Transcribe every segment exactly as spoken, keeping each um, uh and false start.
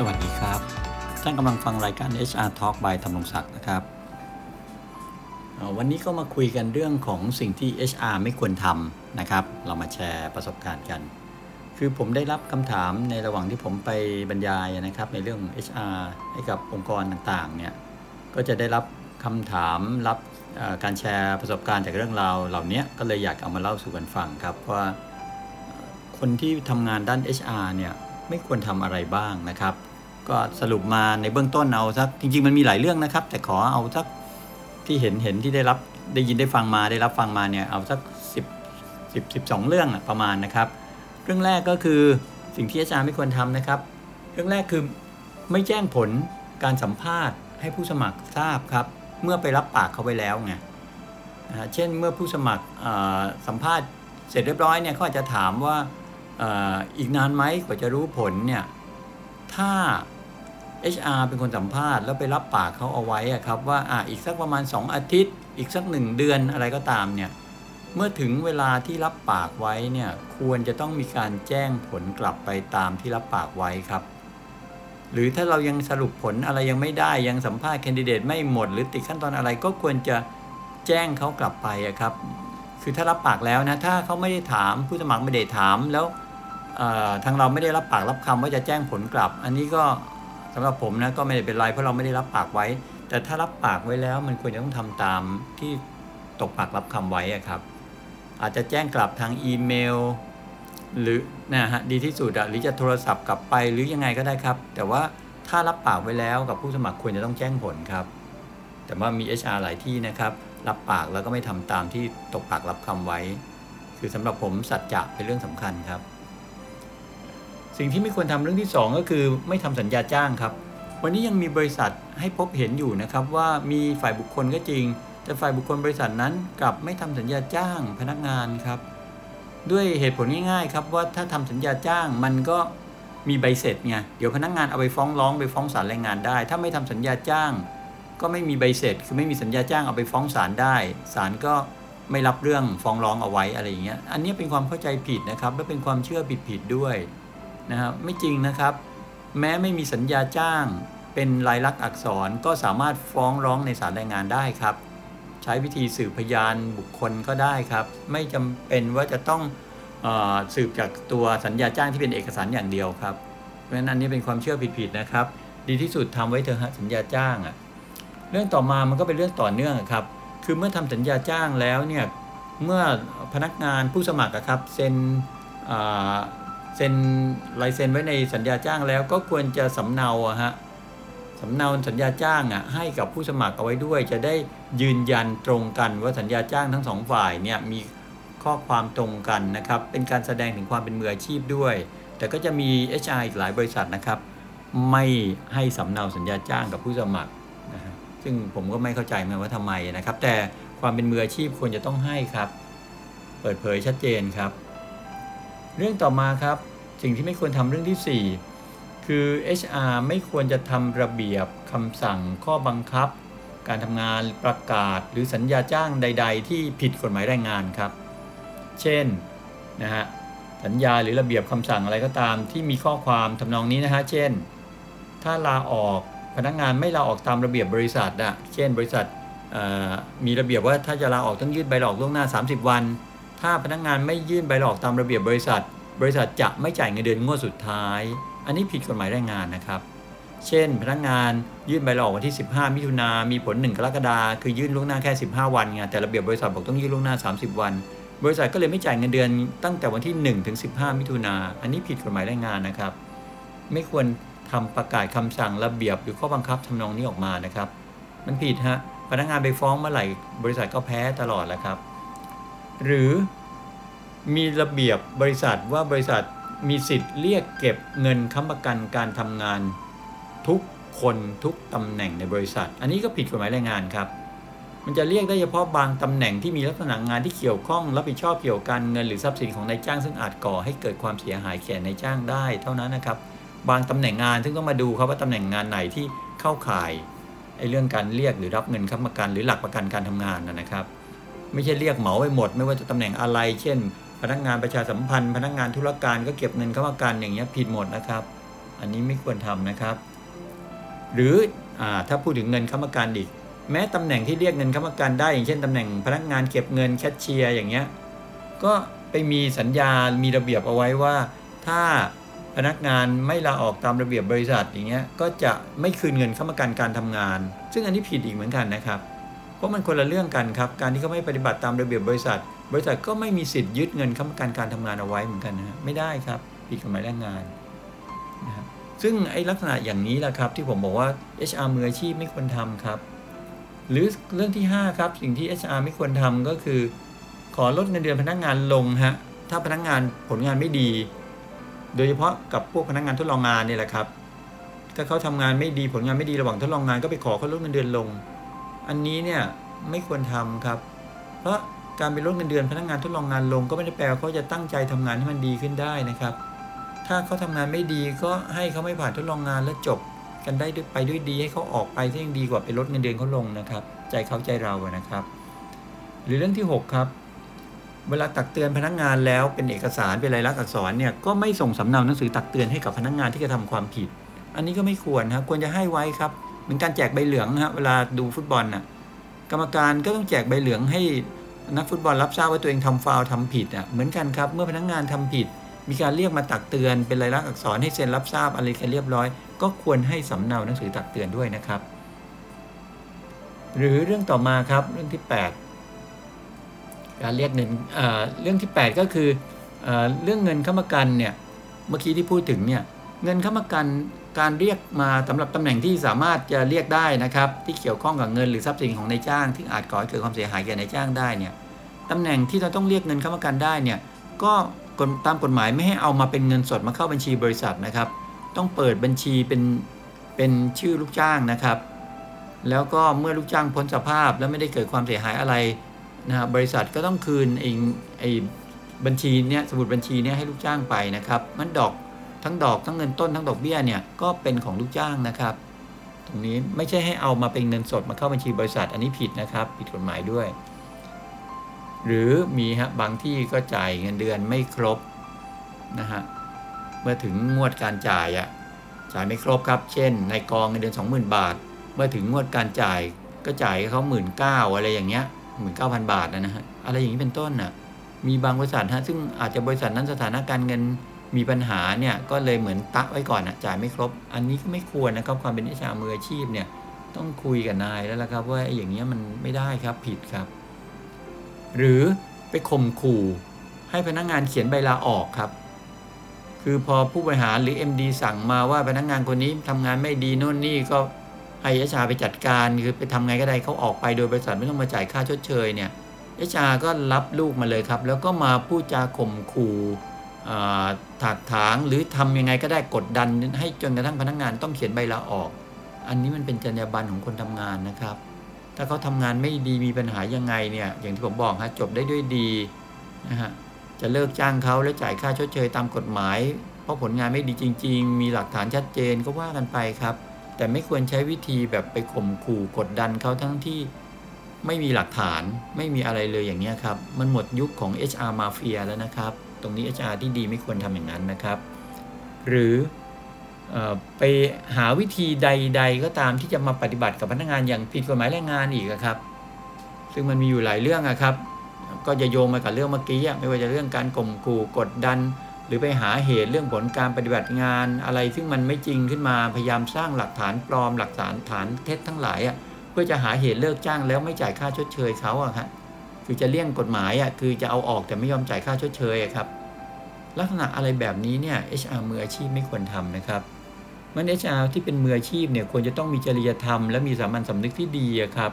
สวัสดีครับท่านกำลังฟังรายการ เอช อาร์ Talk by ธำรงศักดิ์นะครับวันนี้ก็มาคุยกันเรื่องของสิ่งที่ เอช อาร์ ไม่ควรทำนะครับเรามาแชร์ประสบการณ์กันคือผมได้รับคำถามในระหว่างที่ผมไปบรรยายนะครับในเรื่อง เอช อาร์ ให้กับองค์กรต่างๆเนี่ยก็จะได้รับคำถามรับการแชร์ประสบการณ์จากเรื่องราวเหล่านี้ก็เลยอยากเอามาเล่าสู่กันฟังครับว่าคนที่ทำงานด้าน เอช อาร์ เนี่ยไม่ควรทำอะไรบ้างนะครับก็สรุปมาในเบื้องต้นเอาสักจริงๆมันมีหลายเรื่องนะครับแต่ขอเอาสักที่เห็นเห็นที่ได้รับได้ยินได้ฟังมาได้รับฟังมาเนี่ยเอาสักสิบ สิบ สิบสองเรื่องประมาณนะครับเรื่องแรกก็คือสิ่งที่ เอช อาร์ ไม่ควรทำนะครับเรื่องแรกคือไม่แจ้งผลการสัมภาษณ์ให้ผู้สมัครทราบครับเมื่อไปรับปากเขาไว้แล้วไงนะฮะเช่นเมื่อผู้สมัครสัมภาษณ์เสร็จเรียบร้อยเนี่ยเขาอาจจะถามว่าอีกนานไหมกว่าจะรู้ผลเนี่ยถ้า เอช อาร์ เป็นคนสัมภาษณ์แล้วไปรับปากเขาเอาไว้ครับว่าอ่ะอีกสักประมาณสองอาทิตย์อีกสักหนึ่งเดือนอะไรก็ตามเนี่ยเมื่อถึงเวลาที่รับปากไว้เนี่ยควรจะต้องมีการแจ้งผลกลับไปตามที่รับปากไว้ครับหรือถ้าเรายังสรุปผลอะไรยังไม่ได้ยังสัมภาษณ์แคนดิเดตไม่หมดหรือติดขั้นตอนอะไรก็ควรจะแจ้งเขากลับไปครับคือถ้ารับปากแล้วนะถ้าเขาไม่ได้ถามผู้สมัครไม่ได้ถามแล้วทางเราไม่ได้รับปากรับคำว่าจะแจ้งผลกลับอันนี้ก็สำหรับผมนะก็ไม่ได้เป็นไรเพราะเราไม่ได้รับปากไว้แต่ถ้ารับปากไว้แล้วมันควรจะต้องทำตามที่ตกปากรับคำไว้ครับอาจจะแจ้งกลับทางอีเมลหรือนะฮะดีที่สุดหรือจะโทรศัพท์กลับไปหรือยังไงก็ได้ครับแต่ว่าถ้ารับปากไว้แล้วกับผู้สมัครควรจะต้องแจ้งผลครับแต่ว่ามี เอช อาร์ หลายที่นะครับรับปากแล้วก็ไม่ทำตามที่ตกปากรับคำไว้คือสำหรับผมสัจจะเป็นเรื่องสำคัญครับสิ่งที่ไม่ควรทำเรื่องที่สองก็คือไม่ทำสัญญาจ้างครับวันนี้ยังมีบริษัทให้พบเห็นอยู่นะครับว่ามีฝ่ายบุคคลก็จริงแต่ฝ่ายบุคคลบริษัทนั้นกลับไม่ทำสัญญาจ้างพนักงานครับด้วยเหตุผลง่ายๆครับว่าถ้าทำสัญญาจ้างมันก็มีใบเสร็จไงเดี๋ยวพนักงานเอาไปฟ้องร้องไปฟ้องศาลแรงงานได้ถ้าไม่ทำสัญญาจ้างก็ไม่มีใบเสร็จคือไม่มีสัญญาจ้างเอาไปฟ้องศาลได้ศาลก็ไม่รับเรื่องฟ้องร้องเอาไว้อะไรอย่างเงี้ยอันนี้เป็นความเข้าใจผิดนะครับและเป็นความเชื่อผิดๆด้วยนะครับไม่จริงนะครับแม้ไม่มีสัญญาจ้างเป็นลายลักษณ์อักษรก็สามารถฟ้องร้องในศาลแรงงานได้ครับใช้วิธีสืบพยานบุคคลก็ได้ครับไม่จำเป็นว่าจะต้องเอ่อสืบจากตัวสัญญาจ้างที่เป็นเอกสารอย่างเดียวครับเพราะฉะนั้นอันนี้เป็นความเชื่อผิดๆนะครับดีที่สุดทำไว้เถอะฮะสัญญาจ้างอ่ะเรื่องต่อมามันก็เป็นเรื่องต่อเนื่องครับคือเมื่อทำสัญญาจ้างแล้วเนี่ยเมื่อพนักงานผู้สมัครครับเซ็นเอ่อเซ็นลายเซ็นไว้ในสัญญาจ้างแล้วก็ควรจะสำเนาฮะสำเนาสัญญาจ้างอ่ะให้กับผู้สมัครเอาไว้ด้วยจะได้ยืนยันตรงกันว่าสัญญาจ้างทั้งสองฝ่ายเนี่ยมีข้อความตรงกันนะครับเป็นการแสดงถึงความเป็นมืออาชีพด้วยแต่ก็จะมี เอช อาร์ อีกหลายบริษัทนะครับไม่ให้สำเนาสัญญาจ้างกับผู้สมัครนะฮะซึ่งผมก็ไม่เข้าใจเหมือนว่าทำไมนะครับแต่ความเป็นมืออาชีพควรจะต้องให้ครับเปิดเผยชัดเจนครับเรื่องต่อมาครับสิ่งที่ไม่ควรทำเรื่องที่สี่คือ เอช อาร์ ไม่ควรจะทำระเบียบคำสั่งข้อบังคับการทำงานประกาศหรือสัญญาจ้างใดๆที่ผิดกฎหมายแรงงานครับเช่นนะฮะสัญญาหรือระเบียบคำสั่งอะไรก็ตามที่มีข้อความทำนองนี้นะฮะเช่นถ้าลาออกพนักงานไม่ลาออกตามระเบียบบริษัทนะเช่นบริษัทมีระเบียบว่าถ้าจะลาออกต้องยื่นใบลาออกล่วงหน้าสามสิบวันถ้าพนักงานไม่ยื่นใบลาออกตามระเบียบบริษัทบริษัทจะไม่จ่ายเงินเดือนงวดสุดท้ายอันนี้ผิดกฎหมายแรงงานนะครับเช่นพนักงานยื่นใบลาออกวันที่สิบห้ามิถุนายนมีผลหนึ่งกรกฎาคมคือยื่นล่วงหน้าแค่สิบห้าวันไงแต่ระเบียบบริษัทบอกต้องยื่นล่วงหน้าสามสิบวันบริษัทก็เลยไม่จ่ายเงินเดือนตั้งแต่วันที่หนึ่งถึงสิบห้ามิถุนายนอันนี้ผิดกฎหมายแรงงานนะครับไม่ควรทำประกาศคำสั่งระเบียบหรือข้อบังคับทำนองนี้ออกมานะครับมันผิดฮะพนักงานไปฟ้องเมื่อไหร่บริษัทก็แพ้ตลอดแหละครับหรือมีระเบียบบริษัทว่าบริษัทมีสิทธิ์เรียกเก็บเงินค้ำประกันการทำงานทุกคนทุกตำแหน่งในบริษัทอันนี้ก็ผิดกฎหมายแรงงานครับมันจะเรียกได้เฉพาะบางตำแหน่งที่มีลักษณะงานที่เกี่ยวข้องรับผิดชอบเกี่ยวกับการเงินหรือทรัพย์สินของนายจ้างซึ่งอาจก่อให้เกิดความเสียหายแก่นายจ้างได้เท่านั้นนะครับบางตำแหน่งงานซึ่งต้องมาดูครับว่าตำแหน่งงานไหนที่เข้าข่ายไอ้เรื่องการเรียกหรือรับเงินค้ำประกันหรือหลักประกันการทำงานนะครับไม่ใช่เรียกเหมาไปหมดไม่ว่าจะตำแหน่งอะไรเช่นพนักงานประชาสัมพันธ์พนักงานธุรการก็เก็บเงินค้ำประกันอย่างเงี้ยผิดหมดนะครับ อันนี้ไม่ควรทำนะครับหรืออ่าถ้าพูดถึงเงินค้ำประกันอีกแม้ตำแหน่งที่เรียกเงินค้ำประกันได้อย่างเช่นตำแหน่งพนักงานเก็บเงินแคชเชียร์อย่างเงี้ยก็ไปมีสัญญามีระเบียบเอาไว้ว่าถ้าพนักงานไม่ลาออกตามระเบียบบริษัทอย่างเงี้ยก็จะไม่คืนเงินค้ำประกันการทำงานซึ่งอันนี้ผิดอีกเหมือนกันนะครับเพราะมันคนละเรื่องกันครับการที่เขาไม่ปฏิบัติตามระเบียบบริษัทบริษัทก็ไม่มีสิทธิ์ยึดเงินค้ำประกันการทำงานเอาไว้เหมือนกันนะไม่ได้ครับผิดกฎหมายแรงงานนะครับซึ่งไอ้ลักษณะอย่างนี้แหละครับที่ผมบอกว่า เอช อาร์ มืออาชีพไม่ควรทำครับหรือเรื่องที่ห้าครับสิ่งที่ เอช อาร์ ไม่ควรทำก็คือขอลดเงินเดือนพนักงานลงฮะถ้าพนักงานผลงานไม่ดีโดยเฉพาะกับพวกพนักงานทดลองงานนี่แหละครับถ้าเขาทำงานไม่ดีผลงานไม่ดีระหว่างทดลองงานก็ไปขอเขาลดเงินเดือนลงอันนี้เนี่ยไม่ควรทำครับเพราะการไปลดเงินเดือนพนักงานทดลองงานลงก็ไม่ได้แปลว่าเขาจะตั้งใจทำงานให้มันดีขึ้นได้นะครับถ้าเขาทำงานไม่ดีก็ให้เขาไม่ผ่านทดลองงานแล้วจบกันได้ไปด้วยดีให้เขาออกไปที่ยังดีกว่าไปลดเงินเดือนเขาลงนะครับใจเขาใจเราอะนะครับหรือเรื่องที่หกครับเวลาตักเตือนพนักงานแล้วเป็นเอกสารเป็นลายลักษณ์อักษรเนี่ยก็ไม่ส่งสำเนาหนังสือตักเตือนให้กับพนักงานที่กระทำความผิดอันนี้ก็ไม่ควรครับควรจะให้ไว้ครับเหมือนการแจกใบเหลืองฮะเวลาดูฟุตบอลน่ะกรรมการก็ต้องแจกใบเหลืองให้นักฟุตบอลรับทราบว่าตัวเองทำฟาวล์ทำผิดอ่ะเหมือนกันครับเมื่อพนักงานทำผิดมีการเรียกมาตักเตือนเป็นลายลักษณ์อักษรให้เซ็นรับทราบอะไรกันเรียบร้อยก็ควรให้สำเนาหนังสือตักเตือนด้วยนะครับหรือเรื่องต่อมาครับเรื่องที่แปดการเรียกเงินเอ่อเรื่องที่แปดก็คือเอ่อเรื่องเงินค้ำประกันเนี่ยเมื่อกี้ที่พูดถึงเนี่ยเงินค้ำประกันการเรียกมาสำหรับตำแหน่งที่สามารถจะเรียกได้นะครับที่เกี่ยวข้องกับเงินหรือทรัพย์สินของนายจ้างที่อาจก่อให้เกิดความเสียหายแก่นายจ้างได้เนี่ยตำแหน่งที่เราต้องเรียกเงินค้ำประกันได้เนี่ยก็ตามกฎหมายไม่ให้เอามาเป็นเงินสดมาเข้าบัญชีบริษัทนะครับต้องเปิดบัญชีเป็นเป็นชื่อลูกจ้างนะครับแล้วก็เมื่อลูกจ้างพ้นสภาพแล้วไม่ได้เกิดความเสียหายอะไรนะ บริษัทก็ต้องคืนเองไอ้บัญชีเนี่ยสมุดบัญชีเนี่ยให้ลูกจ้างไปนะครับมันดอกทั้งดอกทั้งเงินต้นทั้งดอกเบี้ยเนี่ยก็เป็นของลูกจ้างนะครับตรงนี้ไม่ใช่ให้เอามาเป็นเงินสดมาเข้าบัญชีบริษัทอันนี้ผิดนะครับผิดกฎหมายด้วยหรือมีฮะบางที่ก็จ่ายเงินเดือนไม่ครบนะฮะเมื่อถึงงวดการจ่ายอ่ะจ่ายไม่ครบครับเช่นนายกองเงินเดือน สองหมื่น บาทเมื่อถึงงวดการจ่ายก็จ่ายเขา หนึ่งหมื่นเก้าพัน อะไรอย่างเงี้ย หนึ่งหมื่นเก้าพัน บาทนะฮะอะไรอย่างนี้เป็นต้นน่ะมีบางบริษัทฮะซึ่งอาจจะบริษัทนั้นสถานะการเงินมีปัญหาเนี่ยก็เลยเหมือนตะไว้ก่อนอ่ะจ่ายไม่ครบอันนี้ก็ไม่ควรนะครับความเป็นเอชอาร์มืออาชีพเนี่ยต้องคุยกับนายแล้วล่ะครับว่าไอ้อย่างเงี้ยมันไม่ได้ครับผิดครับหรือไปข่มขู่ให้พนักงานเขียนใบลาออกครับคือพอผู้บริหารหรือ เอ็ม ดี สั่งมาว่าพนักงานคนนี้ทำงานไม่ดีโน่นนี่ก็ให้ เอช อาร์ ไปจัดการคือไปทำไงก็ได้เขาออกไปโดยบริษัทไม่ต้องมาจ่ายค่าชดเชยเนี่ย เอช อาร์ ก็รับลูกมาเลยครับแล้วก็มาพูดจาข่มขู่ถากถางหรือทำยังไงก็ได้กดดันให้จนกระทั่งพนักงานต้องเขียนใบลาออกอันนี้มันเป็นจรรยาบรรณของคนทำงานนะครับถ้าเขาทำงานไม่ดีมีปัญหายังไงเนี่ยอย่างที่ผมบอกฮะจบได้ด้วยดีนะฮะจะเลิกจ้างเขาแล้วจ่ายค่าชดเชยตามกฎหมายเพราะผลงานไม่ดีจริงๆมีหลักฐานชัดเจนก็ว่ากันไปครับแต่ไม่ควรใช้วิธีแบบไปข่มขู่กดดันเขาทั้งที่ไม่มีหลักฐานไม่มีอะไรเลยอย่างเงี้ยครับมันหมดยุคของ เอช อาร์ มาเฟียแล้วนะครับตรงนี้ เอช อาร์ ที่ดีไม่ควรทำอย่างนั้นนะครับหรือไปหาวิธีใดๆก็ตามที่จะมาปฏิบัติกับพนักงานอย่างผิดกฎหมายแรงงานอีกครับซึ่งมันมีอยู่หลายเรื่องครับก็จะโยงมากับเรื่องเมื่อกี้ไม่ว่าจะเรื่องการข่มขู่กดดันหรือไปหาเหตุเรื่องผลการปฏิบัติงานอะไรซึ่งมันไม่จริงขึ้นมาพยายามสร้างหลักฐานปลอมหลักฐานฐานเท็จทั้งหลายเพื่อจะหาเหตุเลิกจ้างแล้วไม่จ่ายค่าชดเชยเขาครับคือจะเลี่ยงกฎหมายคือจะเอาออกแต่ไม่ยอมจ่ายค่าชดเชยครับลักษณะอะไรแบบนี้เนี่ย เอช อาร์ มืออาชีพไม่ควรทำนะครับมัน เอช อาร์ ที่เป็นมืออาชีพเนี่ยควรจะต้องมีจริยธรรมและมีสามัญสำนึกที่ดีครับ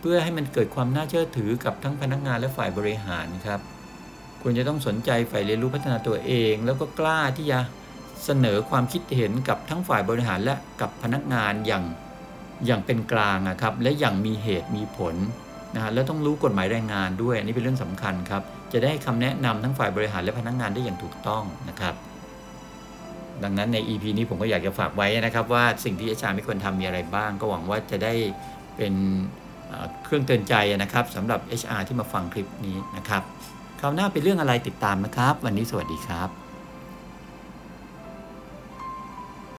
เพื่อให้มันเกิดความน่าเชื่อถือกับทั้งพนักงานและฝ่ายบริหารครับควรจะต้องสนใจฝ่ายเรียนรู้พัฒนาตัวเองแล้วก็กล้าที่จะเสนอความคิดเห็นกับทั้งฝ่ายบริหารและกับพนักงานอย่างอย่างเป็นกลางครับและอย่างมีเหตุมีผลนะแล้วต้องรู้กฎหมายแรงงานด้วยอันนี้เป็นเรื่องสำคัญครับจะได้คำแนะนำทั้งฝ่ายบริหารและพนักงานได้อย่างถูกต้องนะครับดังนั้นใน อี พี นี้ผมก็อยากจะฝากไว้นะครับว่าสิ่งที่อาจารย์ไม่ควรทำมีอะไรบ้างก็หวังว่าจะได้เป็นเครื่องเตือนใจนะครับสำหรับ เอช อาร์ ที่มาฟังคลิปนี้นะครับคราวหน้าเป็นเรื่องอะไรติดตามนะครับวันนี้สวัสดีครับ